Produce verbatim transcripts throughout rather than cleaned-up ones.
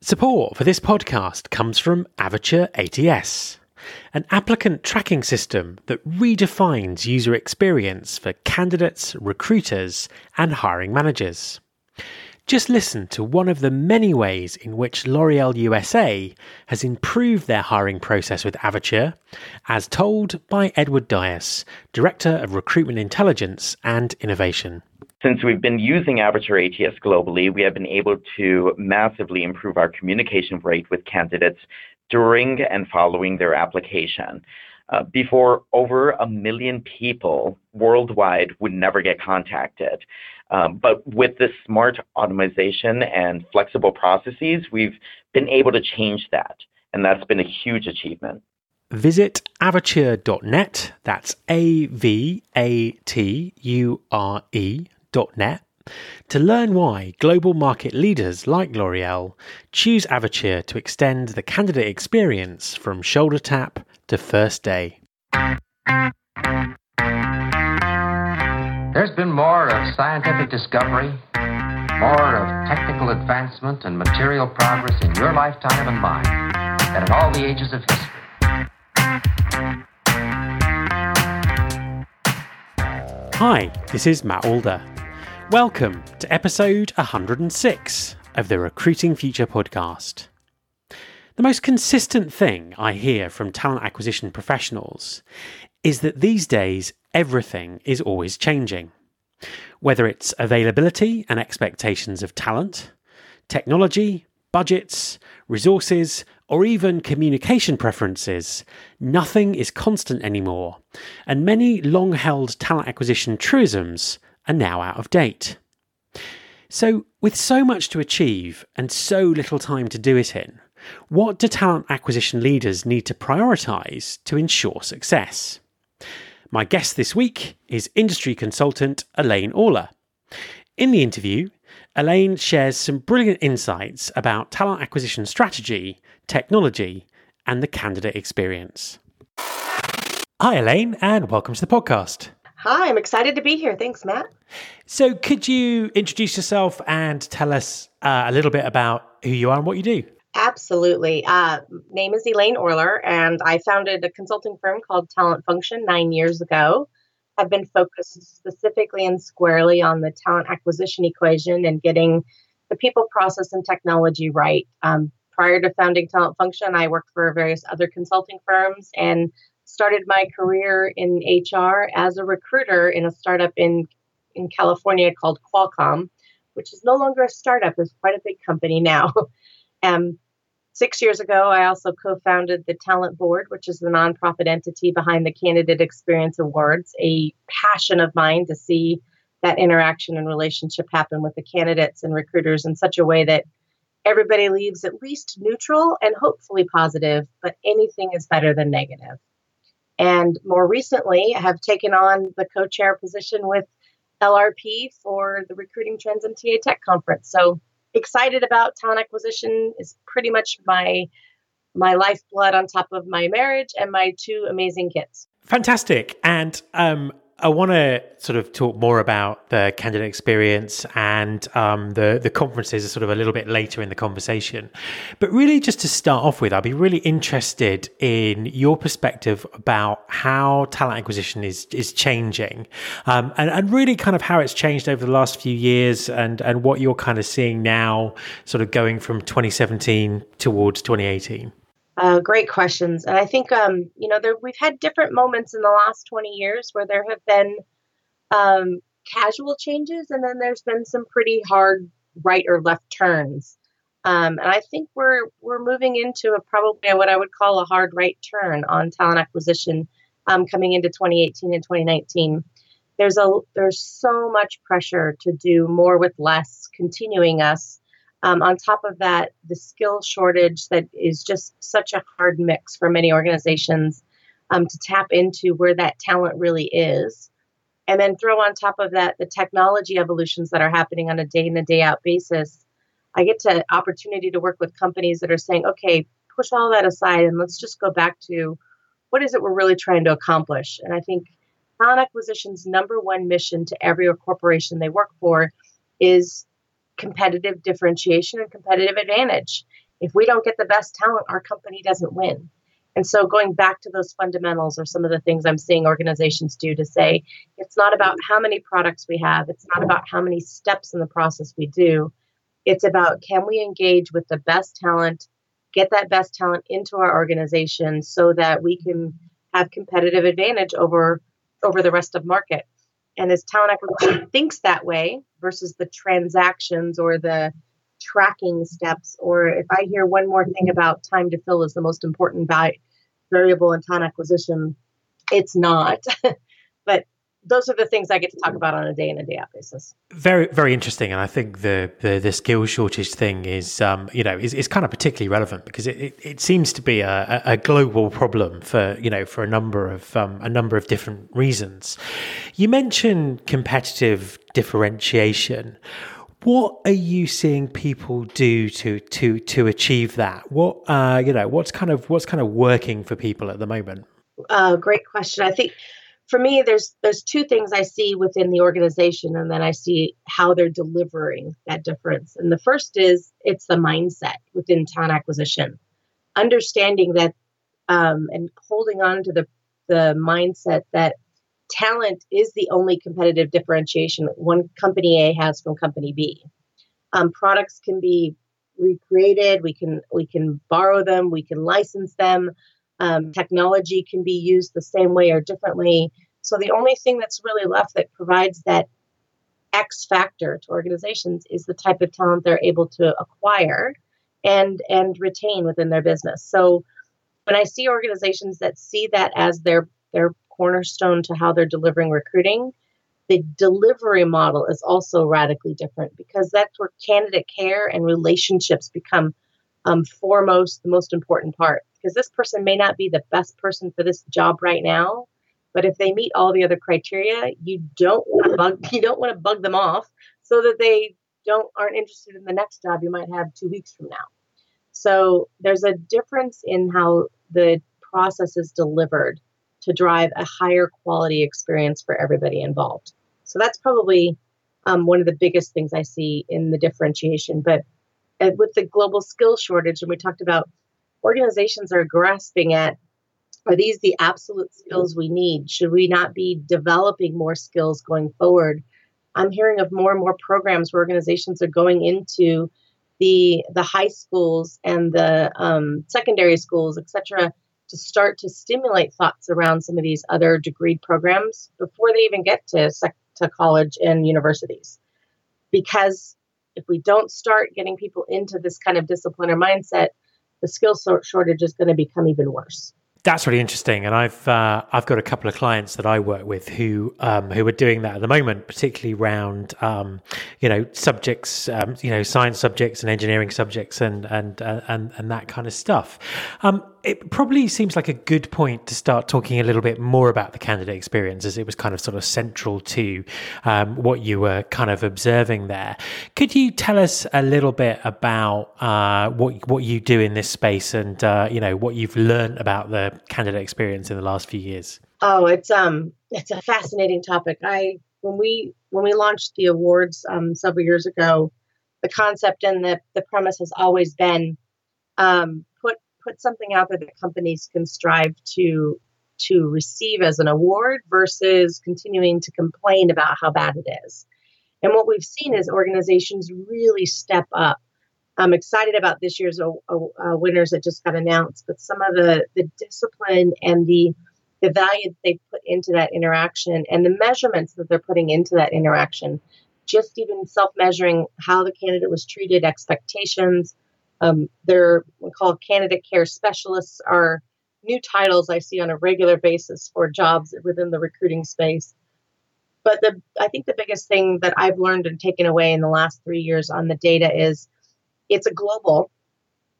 Support for this podcast comes from Avature A T S, an applicant tracking system that redefines user experience for candidates, recruiters, and hiring managers. Just listen to one of the many ways in which L'Oreal U S A has improved their hiring process with Avature, as told by Edward Dias, Director of Recruitment Intelligence and Innovation. Since we've been using Avature A T S globally, we have been able to massively improve our communication rate with candidates during and following their application. Uh, before, over a million people worldwide would never get contacted. Um, but with this smart automation and flexible processes, we've been able to change that. And that's been a huge achievement. Visit avature dot net. That's A V A T U R E dot net. To learn why global market leaders like L'Oreal choose Avature to extend the candidate experience from shoulder tap to first day. There's been more of scientific discovery, more of technical advancement and material progress in your lifetime and mine than in all the ages of history. Hi, this is Matt Alder. Welcome to episode one hundred six of the Recruiting Future podcast. The most consistent thing I hear from talent acquisition professionals is that these days everything is always changing. Whether it's availability and expectations of talent, technology, budgets, resources, or even communication preferences, nothing is constant anymore, and many long-held talent acquisition truisms are now out of date. So, with so much to achieve and so little time to do it in, what do talent acquisition leaders need to prioritise to ensure success? My guest this week is industry consultant Elaine Orler. In the interview, Elaine shares some brilliant insights about talent acquisition strategy, technology, and the candidate experience. Hi, Elaine, and welcome to the podcast. Hi, I'm excited to be here. Thanks, Matt. So could you introduce yourself and tell us uh, a little bit about who you are and what you do? Absolutely. Uh, name is Elaine Orler, and I founded a consulting firm called Talent Function nine years ago. I've been focused specifically and squarely on the talent acquisition equation and getting the people, process, and technology right. Um, prior to founding Talent Function, I worked for various other consulting firms and started my career in H R as a recruiter in a startup in, in California called Qualcomm, which is no longer a startup. It's quite a big company now. um, six years ago, I also co-founded the Talent Board, which is the nonprofit entity behind the Candidate Experience Awards, a passion of mine to see that interaction and relationship happen with the candidates and recruiters in such a way that everybody leaves at least neutral and hopefully positive, but anything is better than negative. And more recently, I have taken on the co-chair position with L R P for the Recruiting Trends and T A Tech Conference. So excited about talent acquisition is pretty much my my lifeblood on top of my marriage and my two amazing kids. Fantastic. And um, I want to sort of talk more about the candidate experience and um, the, the conferences are sort of a little bit later in the conversation. But really just to start off with, I'd be really interested in your perspective about how talent acquisition is is changing um, and, and really kind of how it's changed over the last few years and, and what you're kind of seeing now sort of going from twenty seventeen towards twenty eighteen. Uh, great questions. And I think, um, you know, there, we've had different moments in the last twenty years where there have been um, casual changes, and then there's been some pretty hard right or left turns. Um, and I think we're we're moving into a probably what I would call a hard right turn on talent acquisition um, coming into twenty eighteen and twenty nineteen. There's a there's so much pressure to do more with less, continuing us. Um, on top of that, the skill shortage that is just such a hard mix for many organizations um, to tap into where that talent really is. And then throw on top of that the technology evolutions that are happening on a day in and day out basis. I get to opportunity to work with companies that are saying, okay, push all that aside and let's just go back to what is it we're really trying to accomplish. And I think talent acquisition's number one mission to every corporation they work for is competitive differentiation and competitive advantage. if we don't get the best talent, our company doesn't win. And so going back to those fundamentals are some of the things I'm seeing organizations do to say, it's not about how many products we have. It's not about how many steps in the process we do. It's about, can we engage with the best talent, get that best talent into our organization so that we can have competitive advantage over, over the rest of market. And as talent acquisition thinks that way versus the transactions or the tracking steps, or if I hear one more thing about time to fill is the most important variable in talent acquisition, it's not. But those are the things I get to talk about on a day in and day out basis. Very, very interesting. And I think the the, the skill shortage thing is, um, you know, is, is kind of particularly relevant because it, it, it seems to be a, a global problem for, you know, for a number of um, a number of different reasons. You mentioned competitive differentiation. What are you seeing people do to to to achieve that? What uh, you know, what's kind of what's kind of working for people at the moment? Uh, great question. I think. For me, there's there's two things I see within the organization, and then I see how they're delivering that difference. And the first is it's the mindset within talent acquisition, understanding that um, and holding on to the the mindset that talent is the only competitive differentiation one company A has from company B. Um, products can be recreated, we can we can borrow them, we can license them. Um, technology can be used the same way or differently. So the only thing that's really left that provides that X factor to organizations is the type of talent they're able to acquire and and retain within their business. So when I see organizations that see that as their their cornerstone to how they're delivering recruiting, the delivery model is also radically different because that's where candidate care and relationships become um, foremost, the most important part. Because this person may not be the best person for this job right now, but if they meet all the other criteria, you don't want to bug, you don't want to bug them off so that they don't aren't interested in the next job you might have two weeks from now. So there's a difference in how the process is delivered to drive a higher quality experience for everybody involved. So that's probably um, one of the biggest things I see in the differentiation. But uh, with the global skill shortage, and we talked about organizations are grasping at, are these the absolute skills we need? Should we not be developing more skills going forward? I'm hearing of more and more programs where organizations are going into the the high schools and the um, secondary schools, et cetera, to start to stimulate thoughts around some of these other degree programs before they even get to sec- to college and universities. Because if we don't start getting people into this kind of discipline or mindset, the skill shortage is going to become even worse. That's really interesting, and I've uh, I've got a couple of clients that I work with who um, who are doing that at the moment, particularly around um, you know subjects, um, you know science subjects and engineering subjects and and uh, and and that kind of stuff. Um, it probably seems like a good point to start talking a little bit more about the candidate experience, as it was kind of sort of central to um, what you were kind of observing there. Could you tell us a little bit about uh, what what you do in this space and uh, you know what you've learned about the candidate experience in the last few years? Oh, it's um, it's a fascinating topic. I when we when we launched the awards um, several years ago, the concept and the the premise has always been um, put put something out there that companies can strive to to receive as an award versus continuing to complain about how bad it is. And what we've seen is organizations really step up. I'm excited about this year's uh, uh, winners that just got announced, but some of the, the discipline and the the value that they put into that interaction and the measurements that they're putting into that interaction, just even self-measuring how the candidate was treated, expectations. Um, they're we call candidate care specialists are new titles I see on a regular basis for jobs within the recruiting space. But the I think the biggest thing that I've learned and taken away in the last three years on the data is it's a global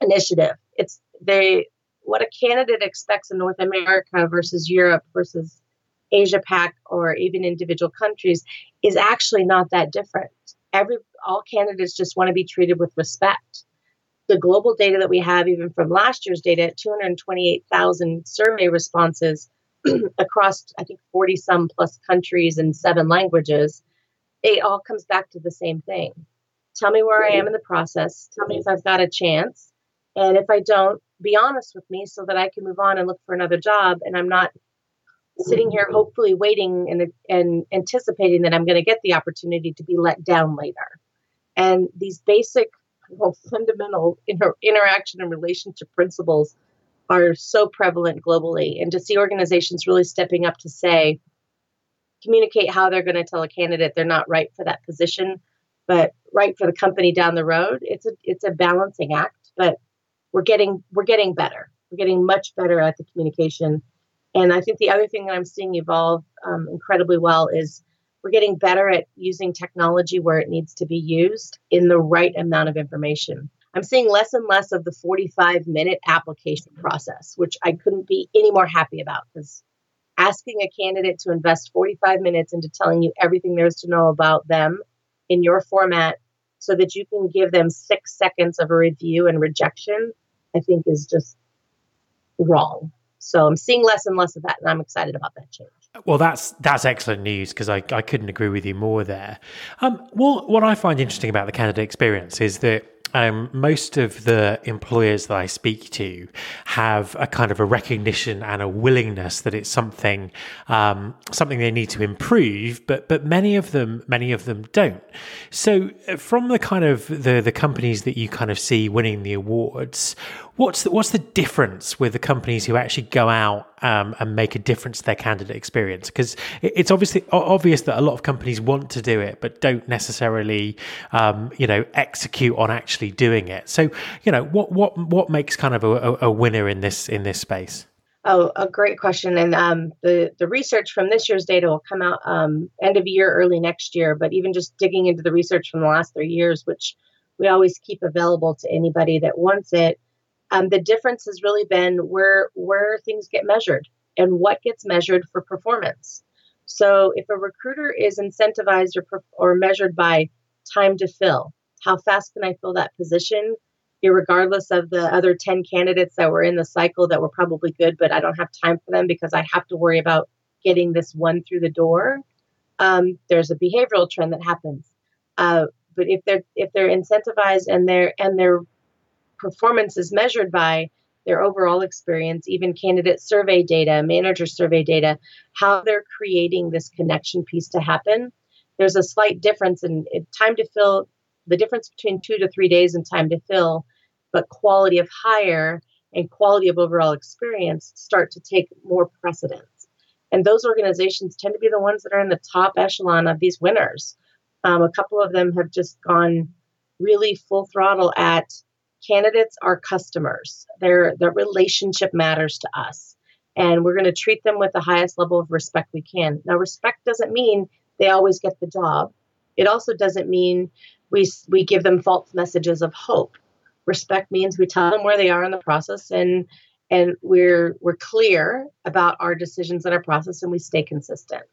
initiative. It's they what a candidate expects in North America versus Europe versus Asia Pac or even individual countries is actually not that different. Every all candidates just want to be treated with respect. The global data that we have, even from last year's data, two hundred twenty-eight thousand survey responses across I think forty some plus countries and seven languages. It all comes back to the same thing. Tell me where I am in the process. Tell me if I've got a chance. And if I don't, be honest with me so that I can move on and look for another job. And I'm not sitting here hopefully waiting and, and anticipating that I'm going to get the opportunity to be let down later. And these basic, well, fundamental inter- interaction and relationship principles are so prevalent globally. And to see organizations really stepping up to say, communicate how they're going to tell a candidate they're not right for that position, but right for the company down the road, it's a it's a balancing act. But we're getting we're getting better. We're getting much better at the communication. And I think the other thing that I'm seeing evolve um, incredibly well is we're getting better at using technology where it needs to be used in the right amount of information. I'm seeing less and less of the forty-five minute application process, which I couldn't be any more happy about, because asking a candidate to invest forty-five minutes into telling you everything there is to know about them in your format so that you can give them six seconds of a review and rejection, I think is just wrong. So I'm seeing less and less of that, and I'm excited about that change. Well, that's that's excellent news, because I, I couldn't agree with you more there. Um, what, what I find interesting about the candidate experience is that Um, most of the employers that I speak to have a kind of a recognition and a willingness that it's something um, something they need to improve, but but many of them many of them don't. So from the kind of the, the companies that you kind of see winning the awards, what's the, what's the difference with the companies who actually go out um, and make a difference to their candidate experience? Because it's obviously obvious that a lot of companies want to do it, but don't necessarily um, you know execute on actually. doing it. So, you know, what what what makes kind of a, a winner in this in this space? Oh, a great question. And um, the the research from this year's data will come out um, end of year, early next year. But even just digging into the research from the last three years, which we always keep available to anybody that wants it, um, the difference has really been where where things get measured and what gets measured for performance. So, if a recruiter is incentivized or or measured by time to fill. How fast can I fill that position, irregardless of the other ten candidates that were in the cycle that were probably good, but I don't have time for them because I have to worry about getting this one through the door. Um, there's a behavioral trend that happens, uh, but if they're if they're incentivized and their and their performance is measured by their overall experience, even candidate survey data, manager survey data, how they're creating this connection piece to happen. There's a slight difference in, in time to fill. The difference between two to three days in time to fill, but quality of hire and quality of overall experience start to take more precedence. And those organizations tend to be the ones that are in the top echelon of these winners. Um, a couple of them have just gone really full throttle at candidates are customers. Their, their relationship matters to us. And we're going to treat them with the highest level of respect we can. Now, respect doesn't mean they always get the job. It also doesn't mean we we give them false messages of hope. Respect means we tell them where they are in the process, and and we're we're clear about our decisions and our process, and we stay consistent.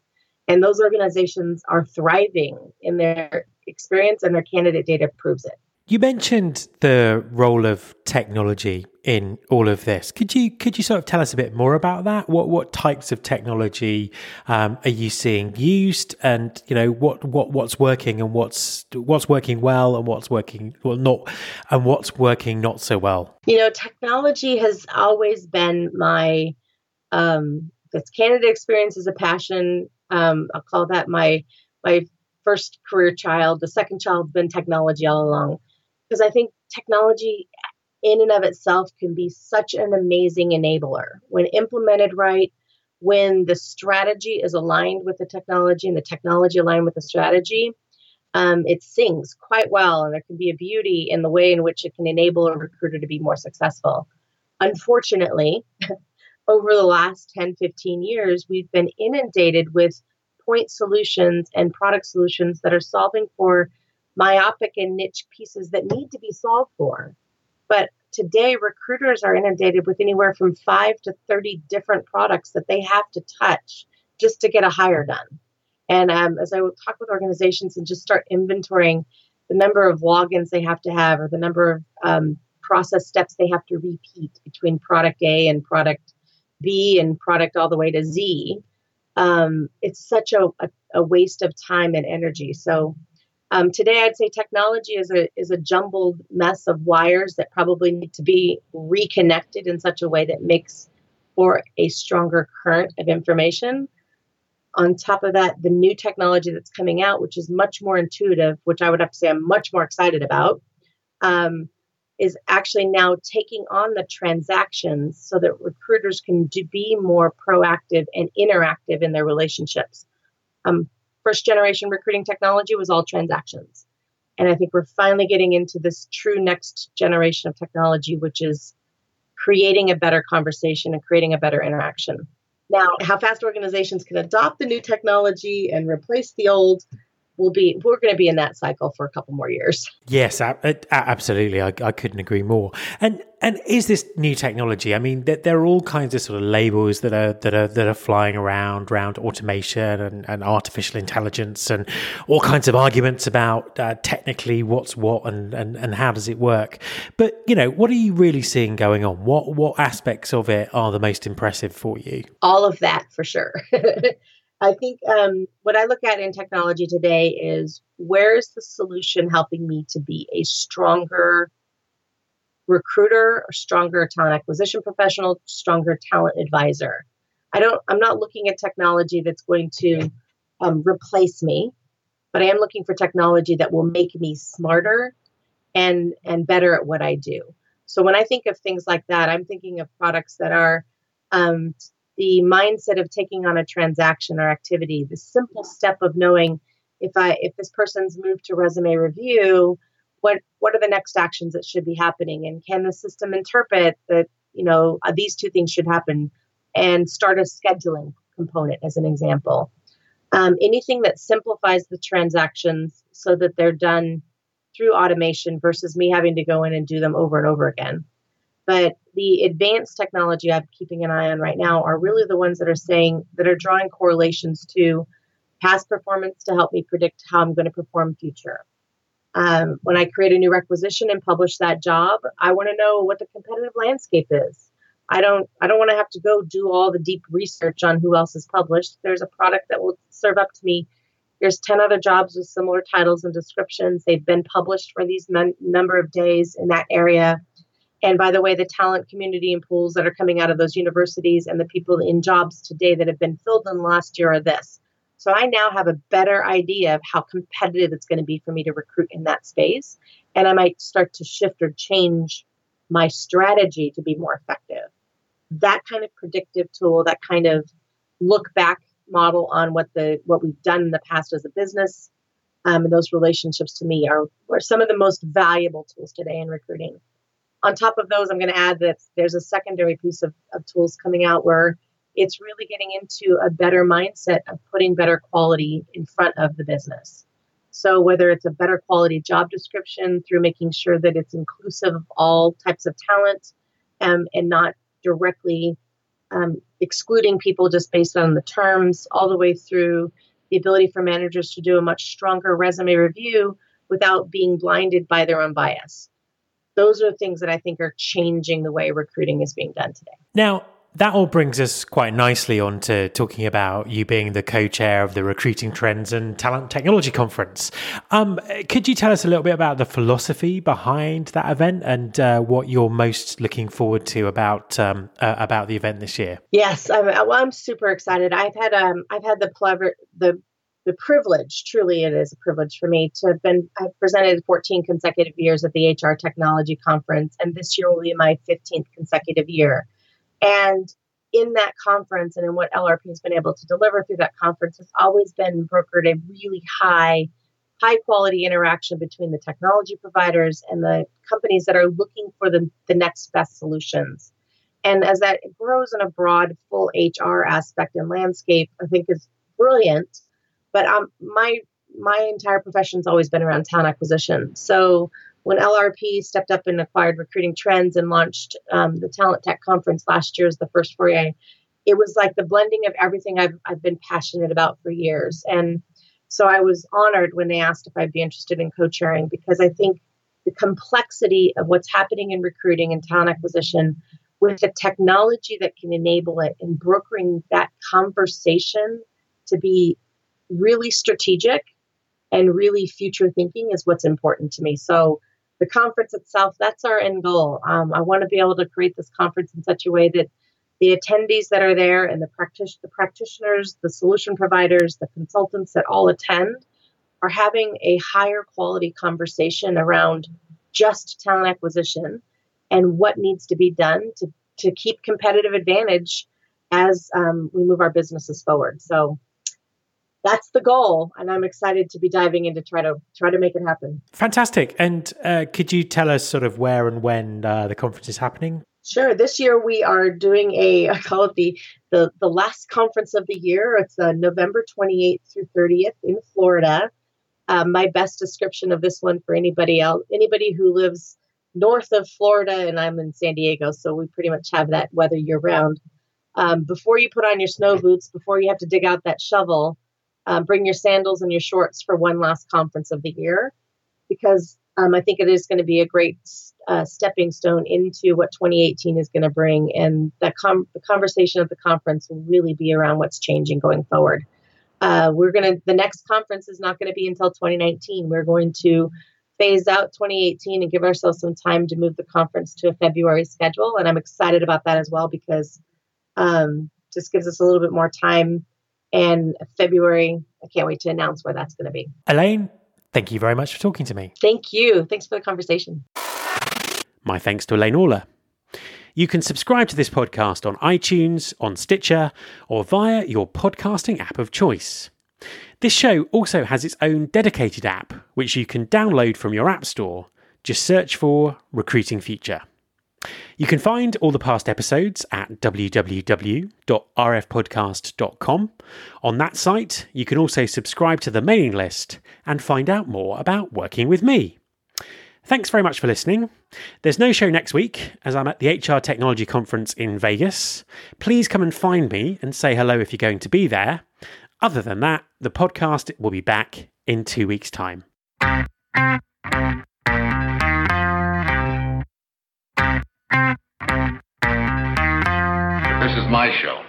And those organizations are thriving in their experience, and their candidate data proves it. You mentioned the role of technology in all of this. Could you could you sort of tell us a bit more about that? What what types of technology um, are you seeing used, and you know what, what what's working and what's what's working well and what's working well not, and what's working not so well? You know, technology has always been my um, this candidate experience is a passion. Um, I'll call that my my first career child. The second child's been technology all along. Because I think technology in and of itself can be such an amazing enabler when implemented right, when the strategy is aligned with the technology and the technology aligned with the strategy, um, it sings quite well. And there can be a beauty in the way in which it can enable a recruiter to be more successful. Unfortunately, over the last ten, fifteen years, we've been inundated with point solutions and product solutions that are solving for myopic and niche pieces that need to be solved for. But today, recruiters are inundated with anywhere from five to thirty different products that they have to touch just to get a hire done. And um, as I will talk with organizations and just start inventorying the number of logins they have to have or the number of um, process steps they have to repeat between product A and product B and product all the way to Z, um, it's such a, a, a waste of time and energy. So Um, today, I'd say technology is a is a jumbled mess of wires that probably need to be reconnected in such a way that makes for a stronger current of information. On top of that, the new technology that's coming out, which is much more intuitive, which I would have to say I'm much more excited about, um, is actually now taking on the transactions so that recruiters can do, be more proactive and interactive in their relationships. Um, first generation recruiting technology was all transactions. And I think we're finally getting into this true next generation of technology, which is creating a better conversation and creating a better interaction. Now, how fast organizations can adopt the new technology and replace the old will be, we're going to be in that cycle for a couple more years. Yes, absolutely. I, I couldn't agree more. And and is this new technology? I mean, there, there are all kinds of sort of labels that are that are that are flying around around automation and, and artificial intelligence and all kinds of arguments about uh, technically what's what and, and and how does it work. But you know, what are you really seeing going on? What what aspects of it are the most impressive for you? All of that, for sure. I think um, what I look at in technology today is where is the solution helping me to be a stronger recruiter, or stronger talent acquisition professional, stronger talent advisor. I don't. I'm not looking at technology that's going to um, replace me, but I am looking for technology that will make me smarter and and better at what I do. So when I think of things like that, I'm thinking of products that are um, the mindset of taking on a transaction or activity, the simple step of knowing if I if this person's moved to resume review, what what are the next actions that should be happening? And can the system interpret that, you know, these two things should happen and start a scheduling component as an example. Um, anything that simplifies the transactions so that they're done through automation versus me having to go in and do them over and over again. But the advanced technology I'm keeping an eye on right now are really the ones that are saying, that are drawing correlations to past performance to help me predict how I'm going to perform future. Um, when I create a new requisition and publish that job, I want to know what the competitive landscape is. I don't, I don't want to have to go do all the deep research on who else is published. There's a product that will serve up to me. There's ten other jobs with similar titles and descriptions. They've been published for these men- number of days in that area. And by the way, the talent community and pools that are coming out of those universities and the people in jobs today that have been filled in last year are this. So I now have a better idea of how competitive it's going to be for me to recruit in that space. And I might start to shift or change my strategy to be more effective. That kind of predictive tool, that kind of look back model on what the what we've done in the past as a business, um, and those relationships to me are, are some of the most valuable tools today in recruiting. On top of those, I'm going to add that there's a secondary piece of, of tools coming out where it's really getting into a better mindset of putting better quality in front of the business. So whether it's a better quality job description through making sure that it's inclusive of all types of talent um, and not directly um, excluding people just based on the terms, all the way through the ability for managers to do a much stronger resume review without being blinded by their own bias. Those are things that I think are changing the way recruiting is being done today. Now, that all brings us quite nicely on to talking about you being the co-chair of the Recruiting Trends and Talent Technology Conference. Um, could you tell us a little bit about the philosophy behind that event and uh, what you're most looking forward to about um, uh, about the event this year? Yes, I'm, well, I'm super excited. I've had um, I've had the plev- the The privilege, truly it is a privilege for me to have been, I've presented fourteen consecutive years at the H R Technology Conference, and this year will be my fifteenth consecutive year. And in that conference and in what L R P has been able to deliver through that conference, it's always been brokered a really high, high quality interaction between the technology providers and the companies that are looking for the, the next best solutions. And as that grows in a broad, full H R aspect and landscape, I think is brilliant. But um, my my entire profession's always been around talent acquisition. So when L R P stepped up and acquired Recruiting Trends and launched um, the Talent Tech Conference last year as the first foray, it was like the blending of everything I've I've been passionate about for years. And so I was honored when they asked if I'd be interested in co-chairing, because I think the complexity of what's happening in recruiting and talent acquisition with the technology that can enable it and brokering that conversation to be really strategic and really future thinking is what's important to me. So the conference itself, that's our end goal. Um, I want to be able to create this conference in such a way that the attendees that are there and the, practic- the practitioners, the solution providers, the consultants that all attend are having a higher quality conversation around just talent acquisition and what needs to be done to, to keep competitive advantage as um, we move our businesses forward. So that's the goal, and I'm excited to be diving in to try to try to make it happen. Fantastic. And uh, could you tell us sort of where and when uh, the conference is happening? Sure. This year we are doing a, I call it the, the, the last conference of the year. It's uh, November twenty-eighth through thirtieth in Florida. Uh, my best description of this one for anybody else, anybody who lives north of Florida, and I'm in San Diego, so we pretty much have that weather year round. Um, before you put on your snow boots, before you have to dig out that shovel, um, bring your sandals and your shorts for one last conference of the year, because um, I think it is going to be a great uh, stepping stone into what twenty eighteen is going to bring. And that com- the conversation of the conference will really be around what's changing going forward. Uh, we're going to, the next conference is not going to be until twenty nineteen. We're going to phase out twenty eighteen and give ourselves some time to move the conference to a February schedule. And I'm excited about that as well, because um, just gives us a little bit more time. And February, I can't wait to announce where that's going to be. Elaine, thank you very much for talking to me. Thank you. Thanks for the conversation. My thanks to Elaine Orler. You can subscribe to this podcast on iTunes, on Stitcher, or via your podcasting app of choice. This show also has its own dedicated app, which you can download from your app store. Just search for Recruiting Future. You can find all the past episodes at w w w dot r f podcast dot com. On that site, you can also subscribe to the mailing list and find out more about working with me. Thanks very much for listening. There's no show next week, as I'm at the H R Technology Conference in Vegas. Please come and find me and say hello if you're going to be there. Other than that, the podcast will be back in two weeks' time. This is my show.